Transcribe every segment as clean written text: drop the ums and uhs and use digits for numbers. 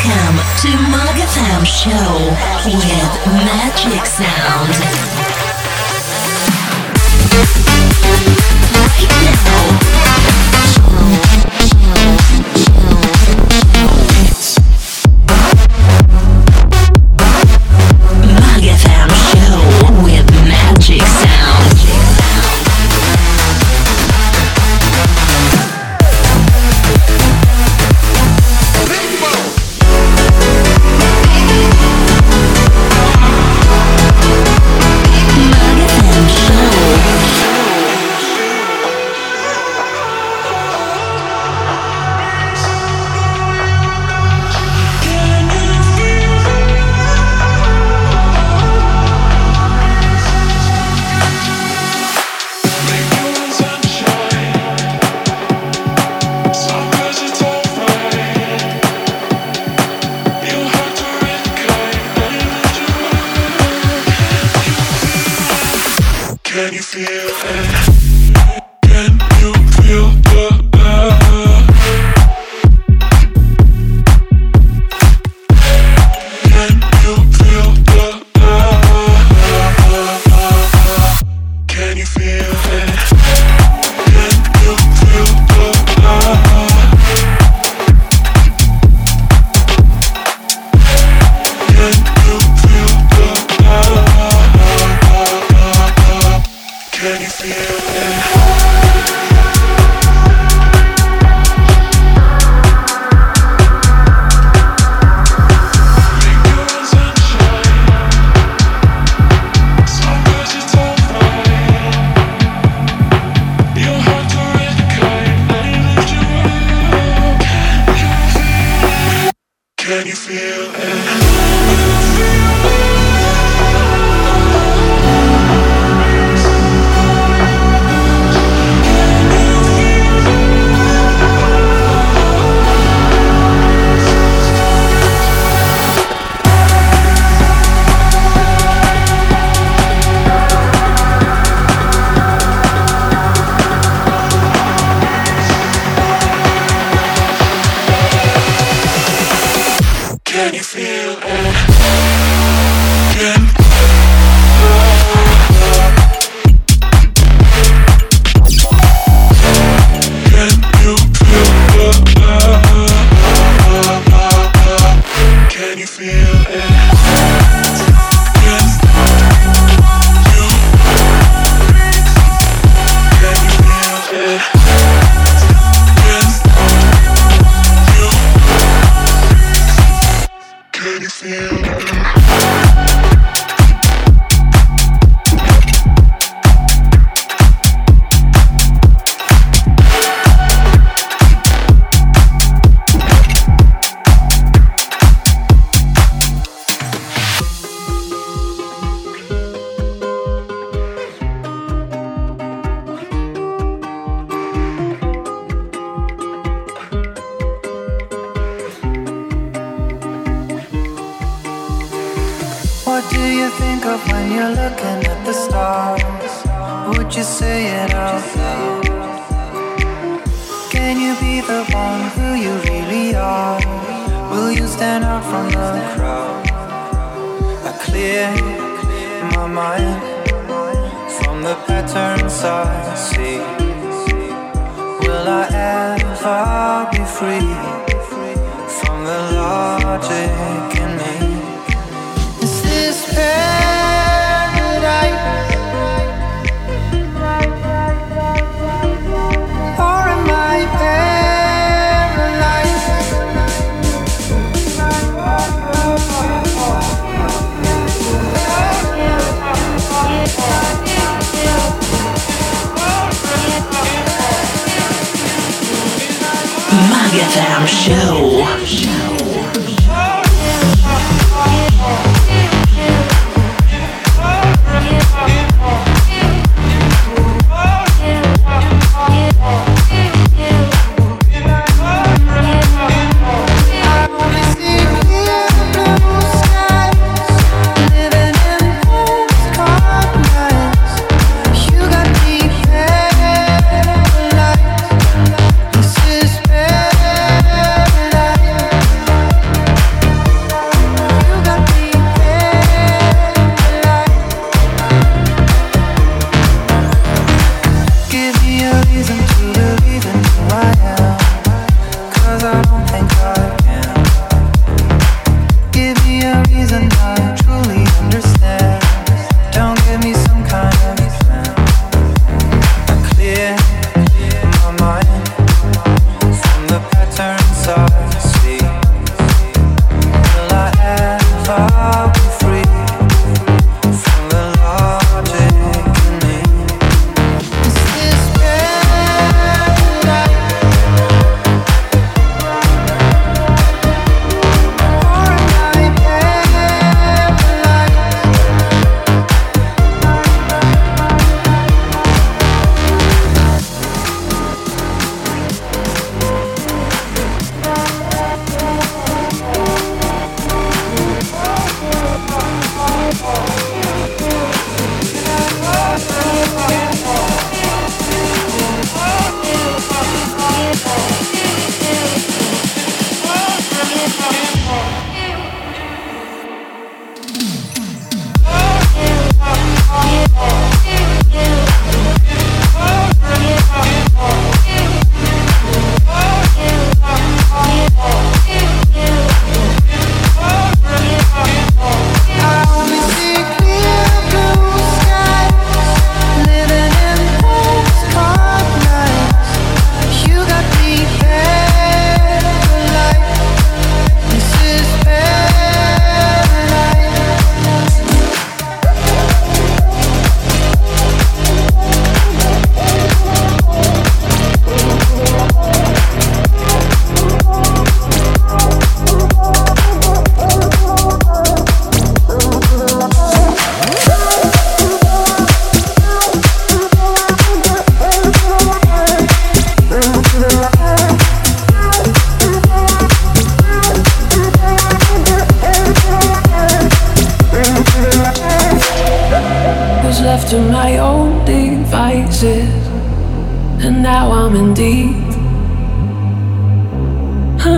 Welcome to MangaFam Show with Magic Sound. MangaFam Show with Magic Sound.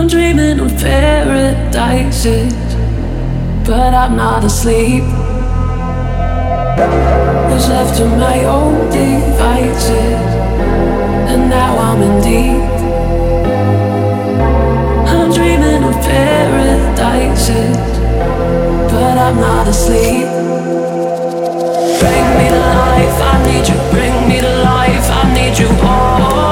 I'm dreaming of paradises, but I'm not asleep. Was left to my own devices, and now I'm in deep. I'm dreaming of paradises, but I'm not asleep. Bring me to life, I need you. Bring me to life, I need you. Oh. Oh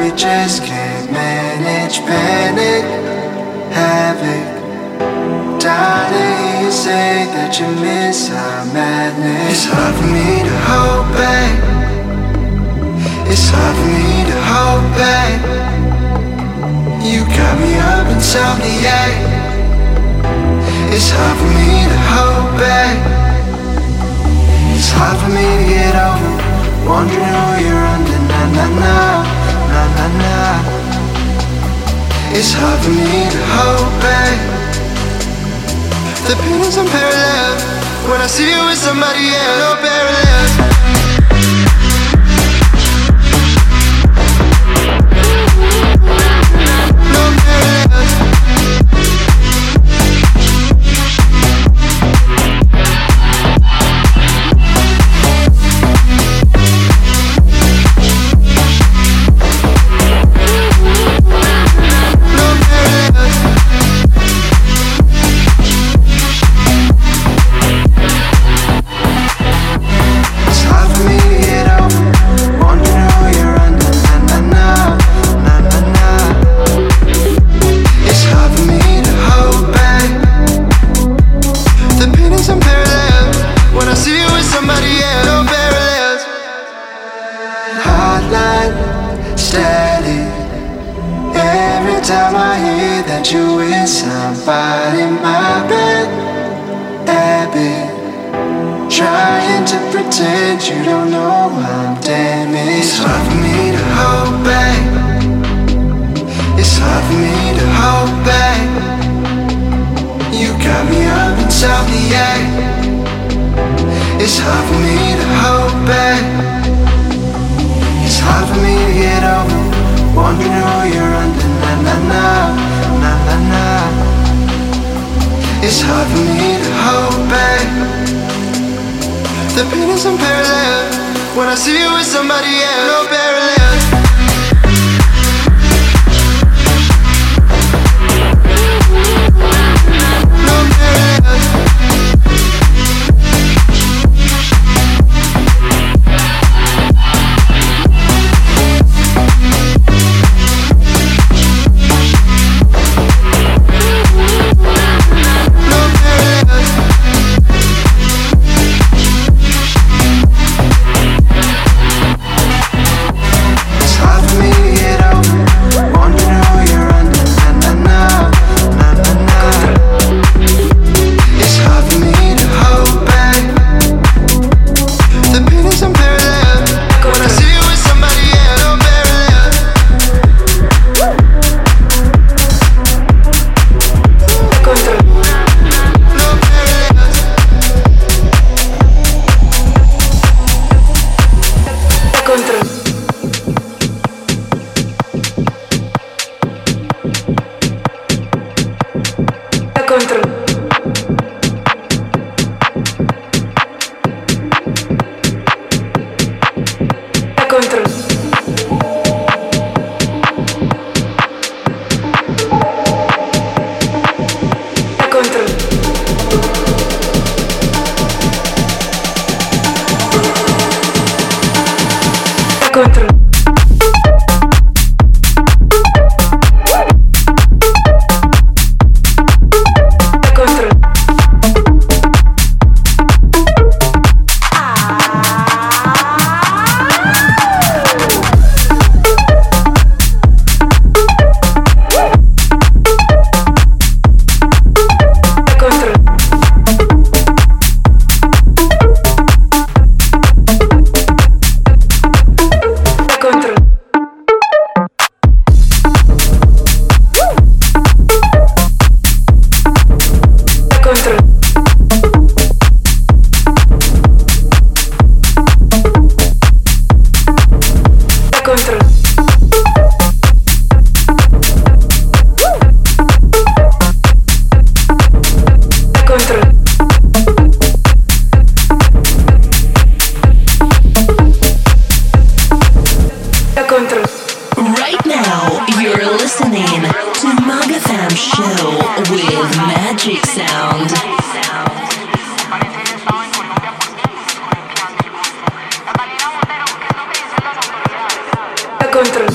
we just can't manage panic, havoc. Darling, you say that you miss our madness. It's hard for me to hold back. It's hard for me to hold back. You got me up insomniac. It's hard for me to hold back. It's hard for me to get over, wondering who you're under, na-na-na, na-na-na. It's hard for me to hold back. The pain is unparalleled, when I see you with somebody else, no parallel. Control.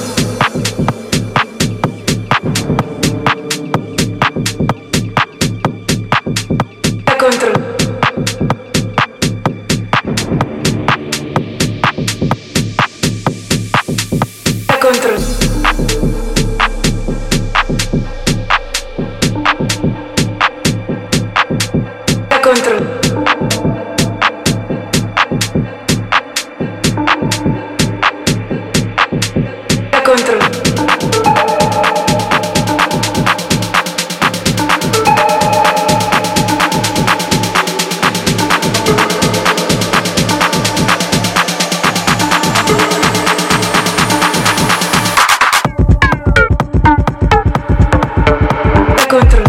control.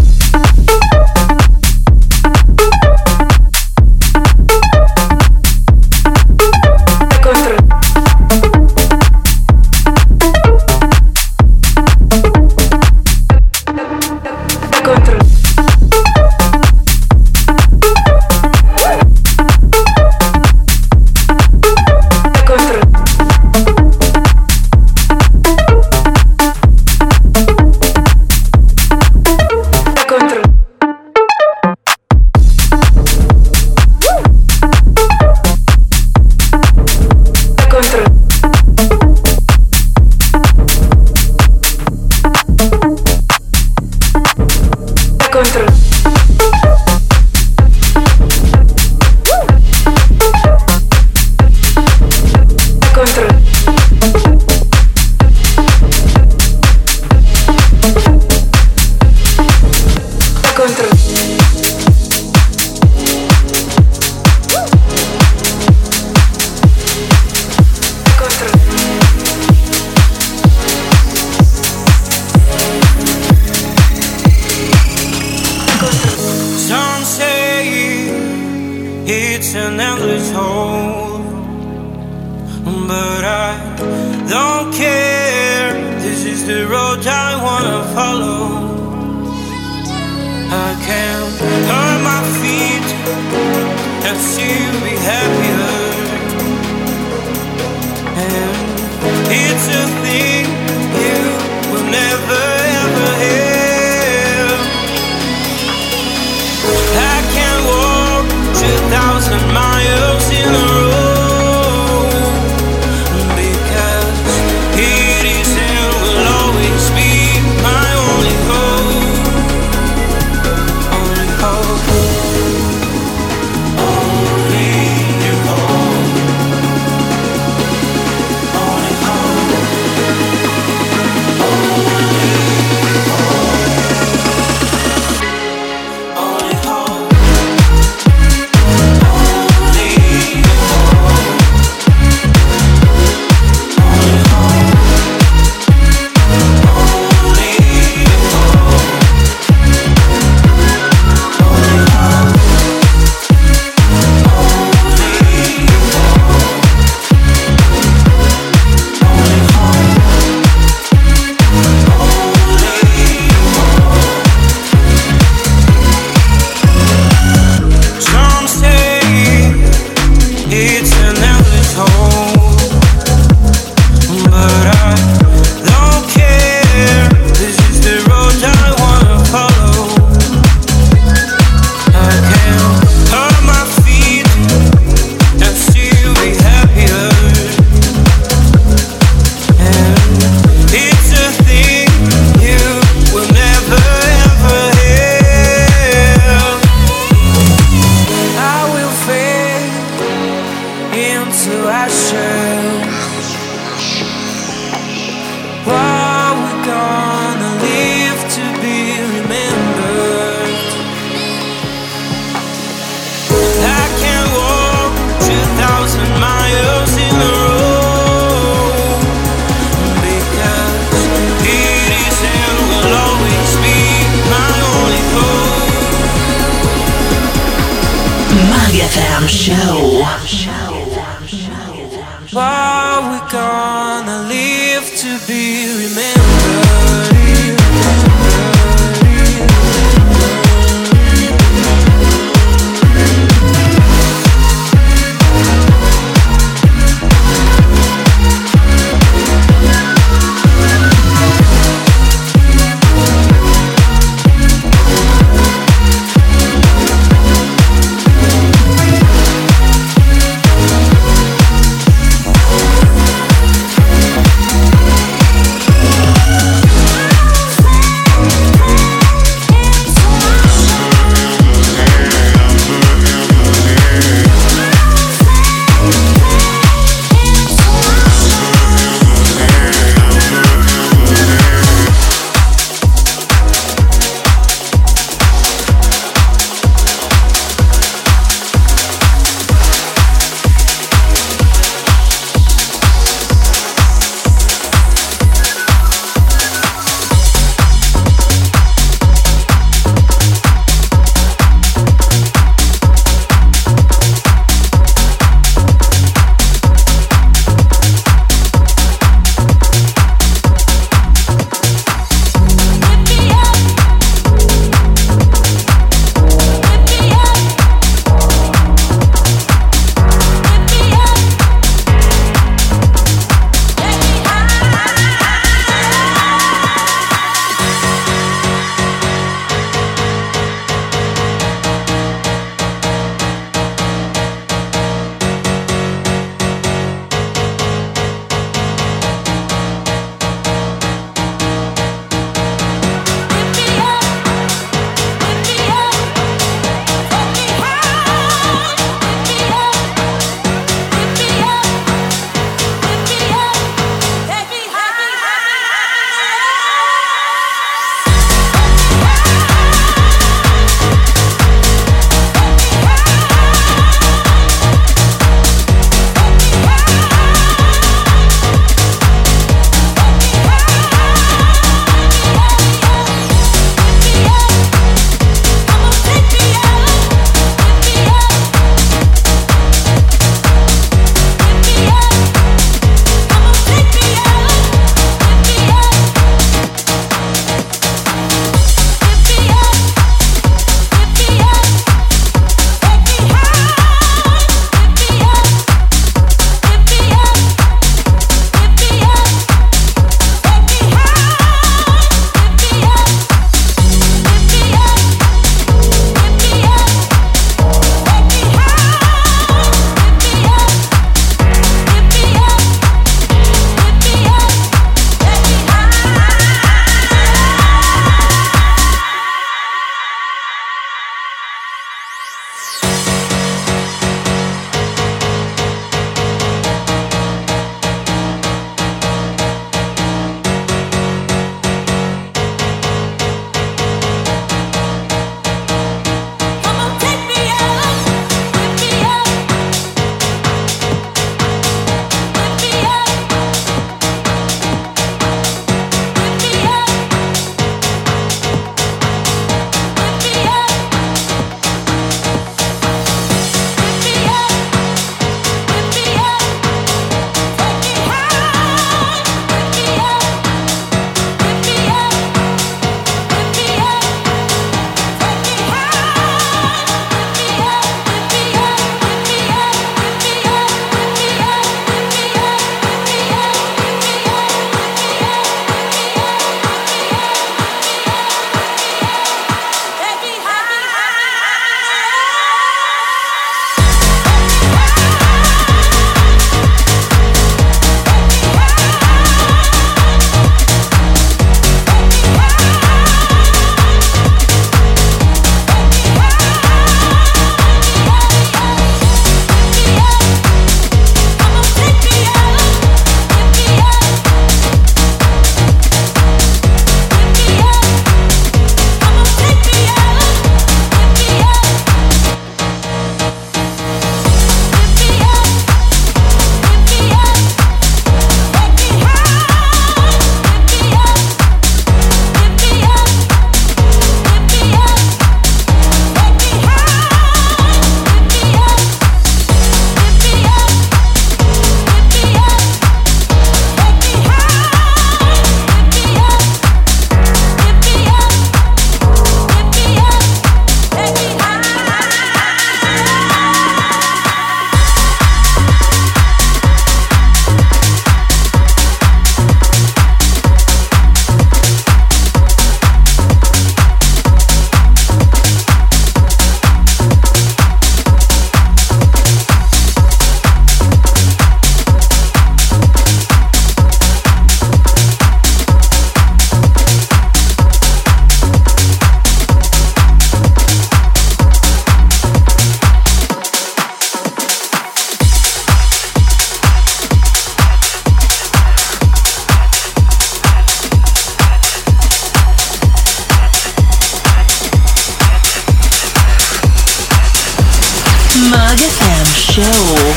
MangaFam Show.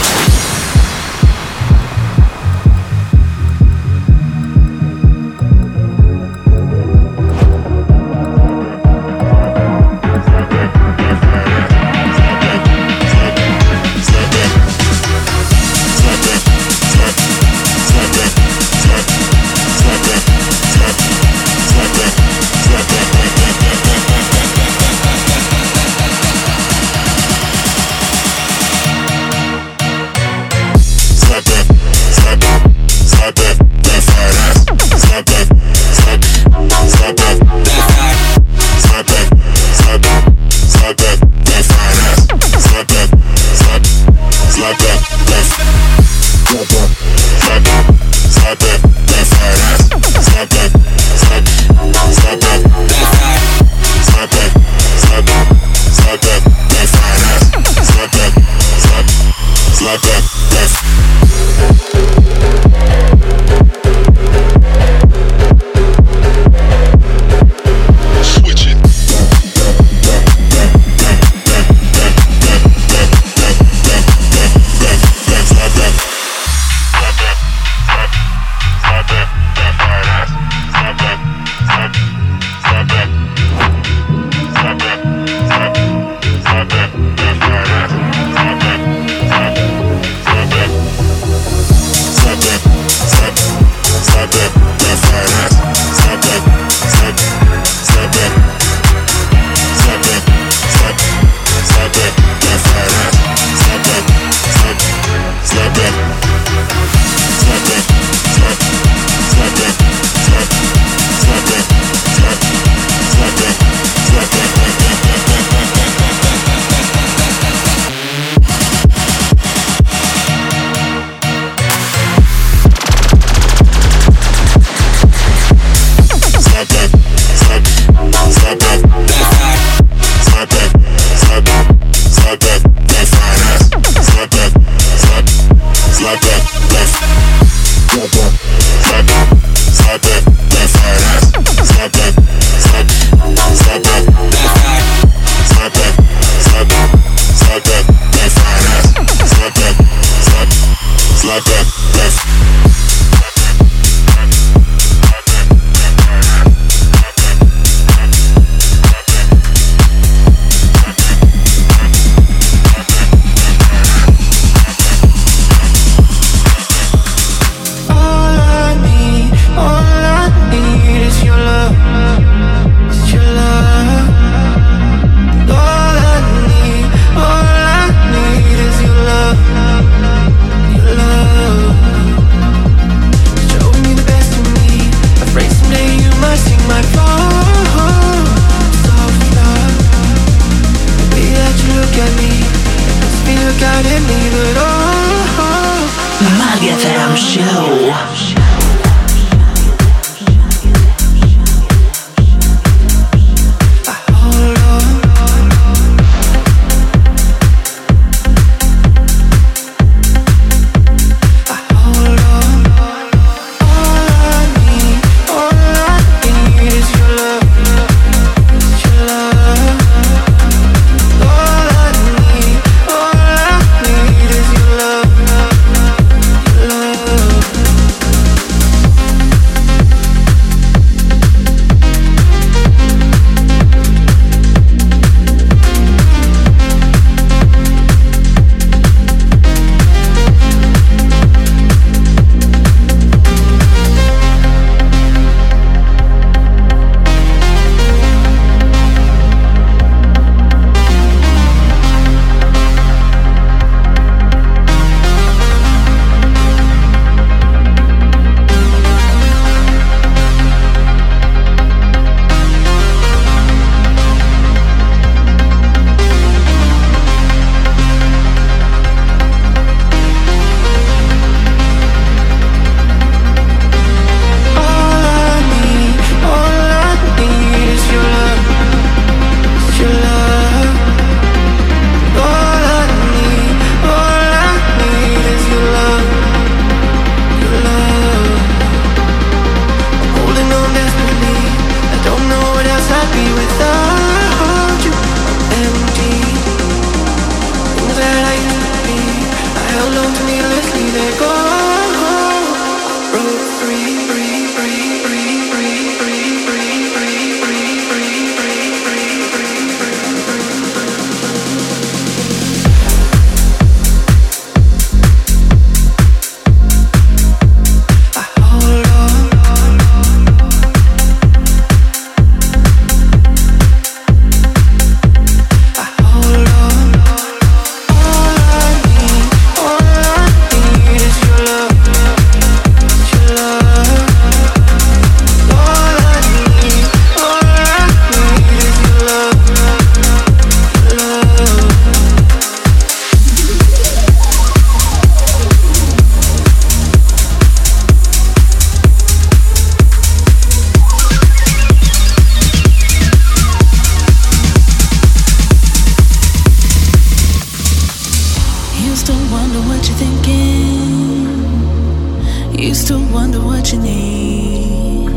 Used to wonder what you need,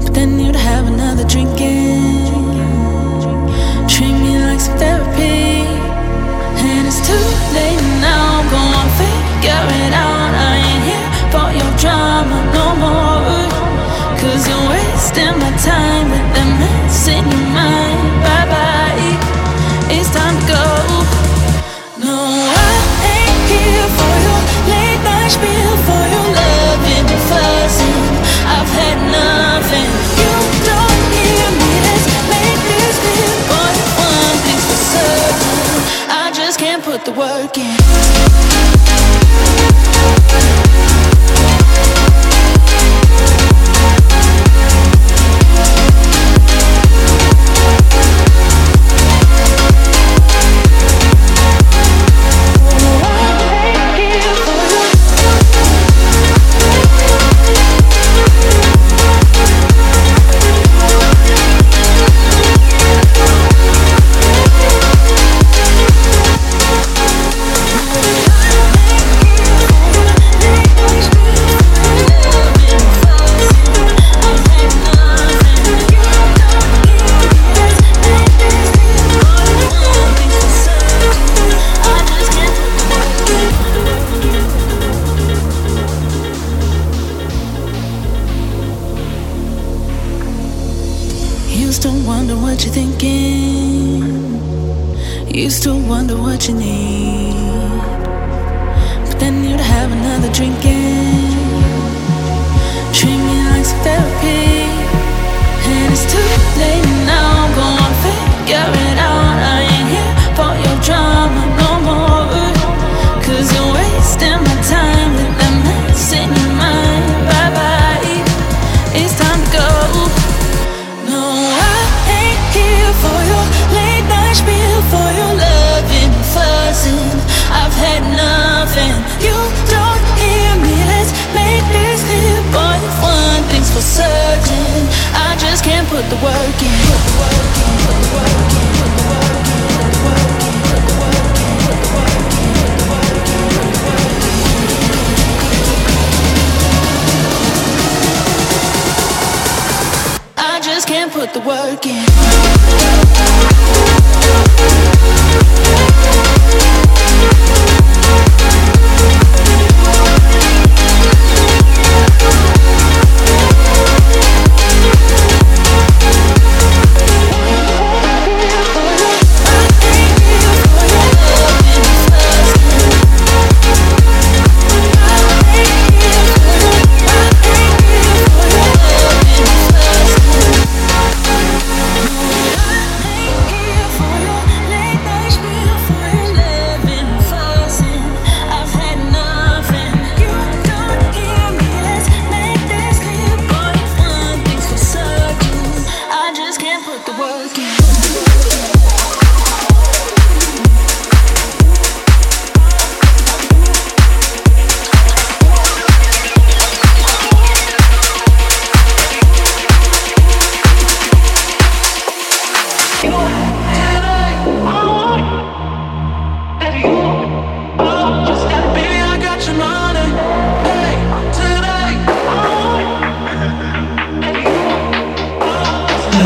but then you'd have another drinking. Treat me like some therapy, and it's too late now. Go on, figure it out. I ain't here for your drama no more, 'cause you're wasting my time with that mess in your mind. Bye bye, it's time to go. No, I ain't here for your late night spiel, for your loving and fussing. I've had nothing. You don't hear me, let's make this clear. But one thing's for certain, I just can't put the work in. Used to wonder what you need, but then you'd have another drinking. Treat me like some therapy, and it's too late now. Go on, figure it out. I ain't here for your drama no more, 'cause you're wasting my time with that mess in your mind. Bye bye, it's time to go. No, I ain't here for your late night spiel, for your loving and fussing. I've had nothing. You don't hear me, let's make this clear. Boy, if one thing's for certain, I just can't put the work in. Put the work in, put the work in, put the work in, put the work in, put the work in, put the work in, put the work in, put the work in. I just can't put the work in.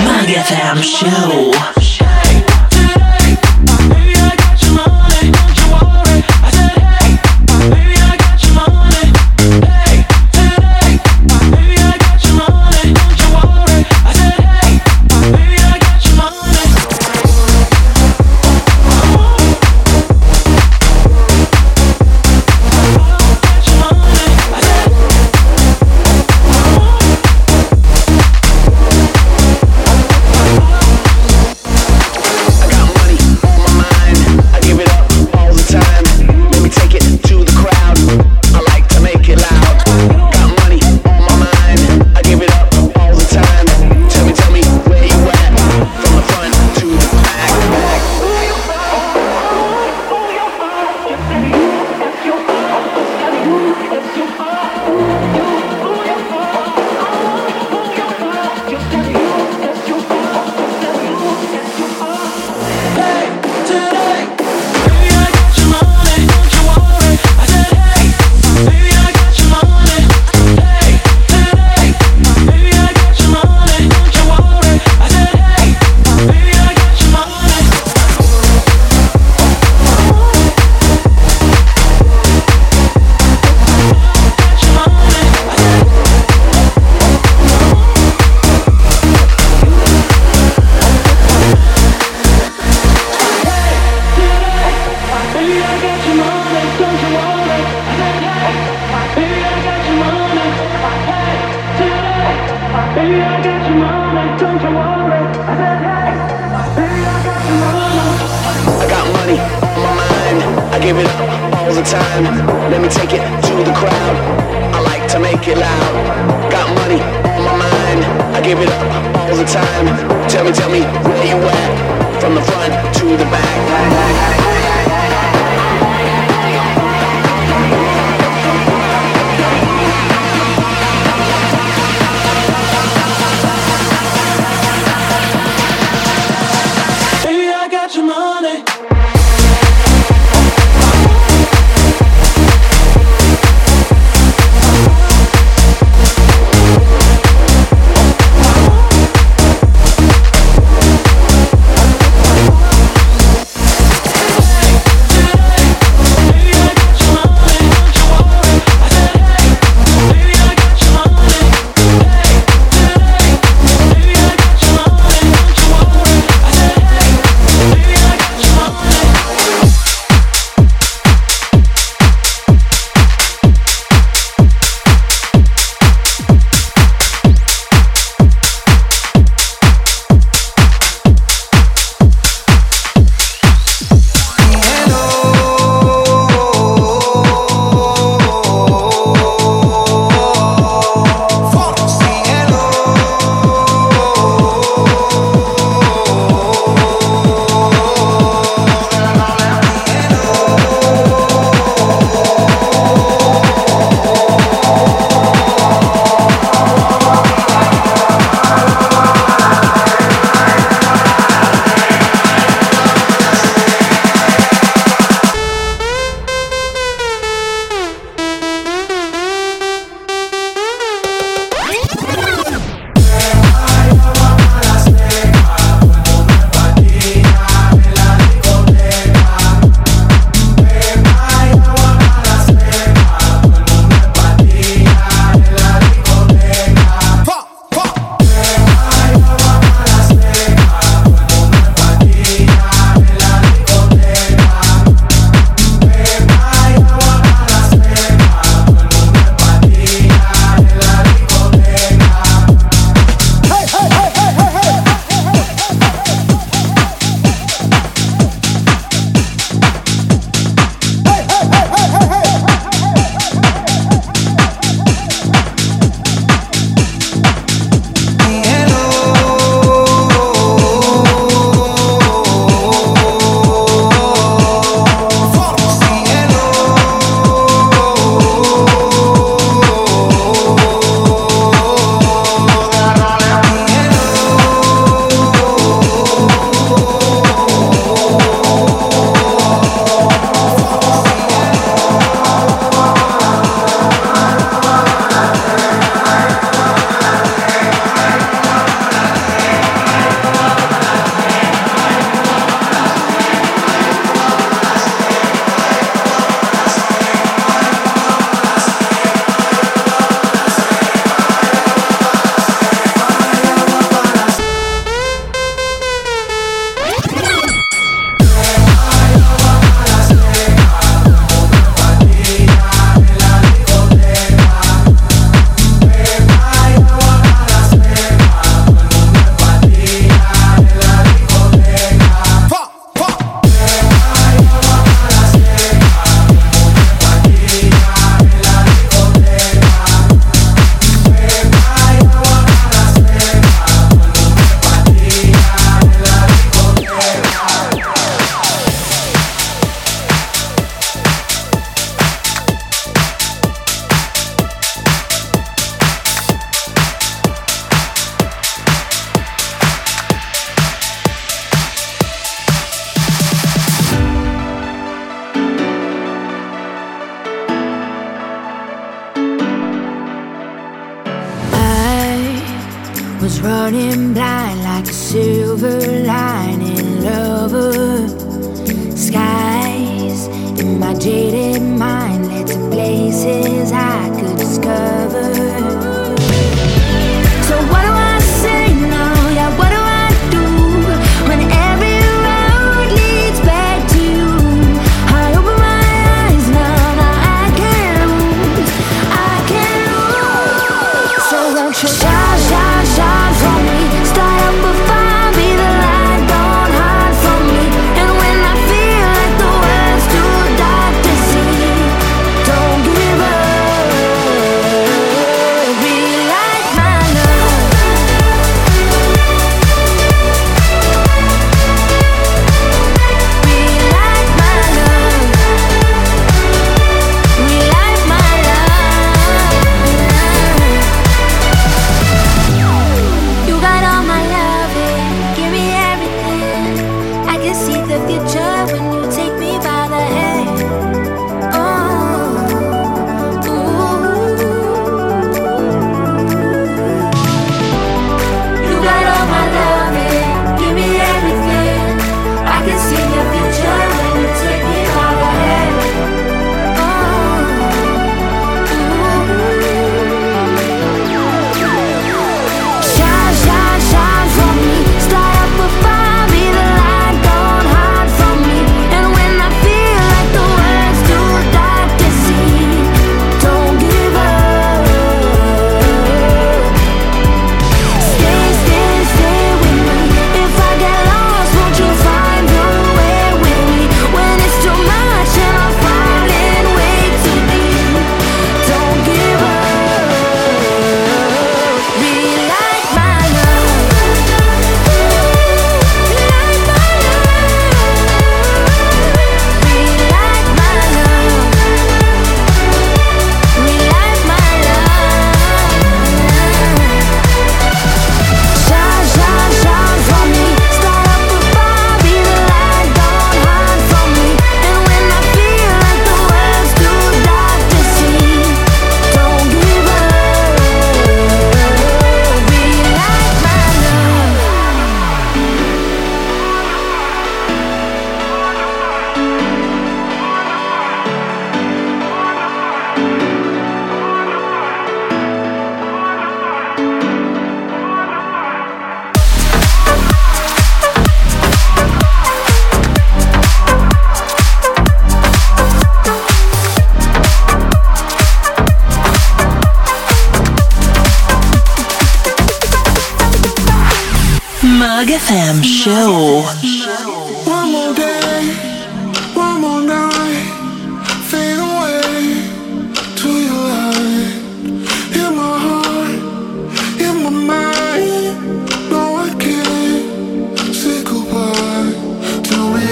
MangaFam show. give it all the time. Let me take it to the crowd. I like to make it loud. Got money on my mind. I give it all the time. Tell me where you at. From the front to the back. Shine, shine, shine for me. Start up a fire, be the light. can see the future when you take me by the hand. Oh, ooh. You got all my love and give me everything. I can see the future when you take me by the hand. Oh, ooh. Shine, shine, shine from me. Start up a fire, be the light. Don't hide from me. And when I feel like the world's too dark to see, don't give up. Stay, stay, stay with me. If I get lost, won't you find your way with me? When it's too much and I'm falling way too deep, don't give up. Be like my love. Like my love. Be like my love. Be like my love. Shine, shine, shine from me. Start up a fire, be the light. Don't hide from me. And when I feel like the world's too dark to see, don't give up. Be like my love. MangaFam Show. One more day, one more night, fade away to your light. In my heart, in my mind, no, I can't say goodbye. Tell me,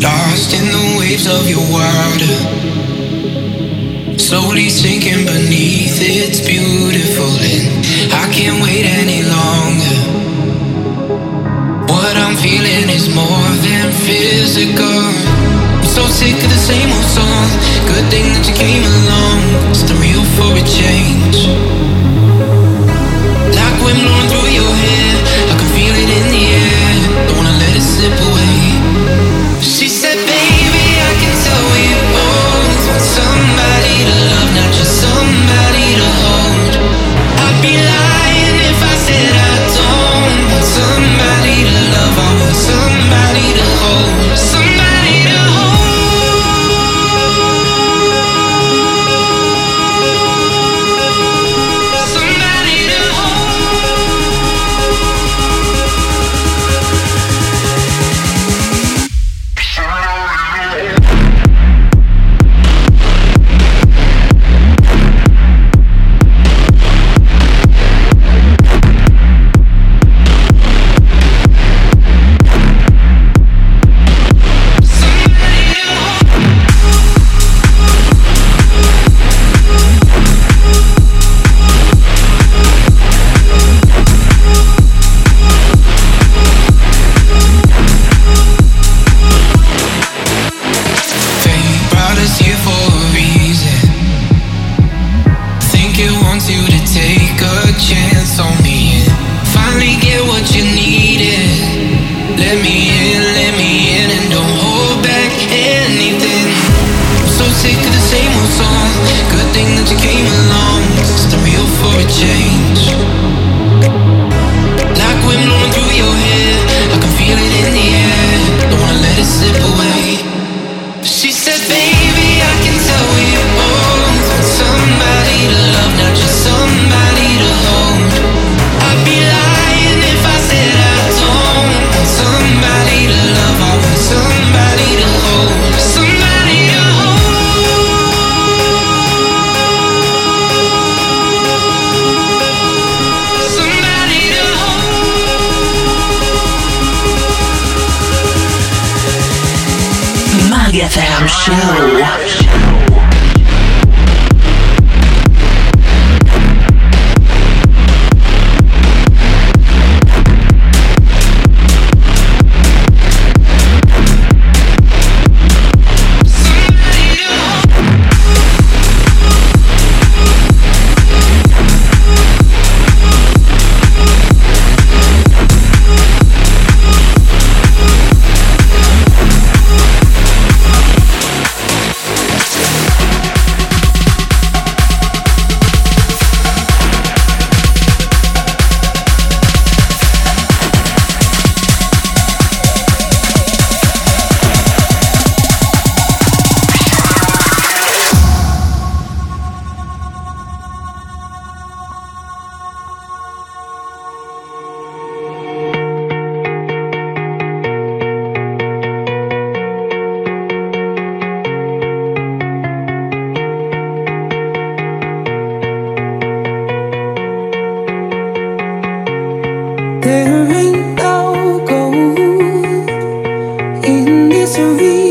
Lost in the waves of your water, slowly sinking beneath. It's beautiful and I can't wait any longer. What I'm feeling is more than physical. I'm so sick of the same old song. Good thing that you came along. It's the real for a change. Like wind blowing through your hair, I can feel it in the air. Don't wanna let it slip away. She said, baby, I can tell we both want somebody to love, not just somebody to hold. I'd be lying if I said I don't want somebody to love. I want somebody to hold, somebody to hold, somebody to hold. There ain't no gold in this arena.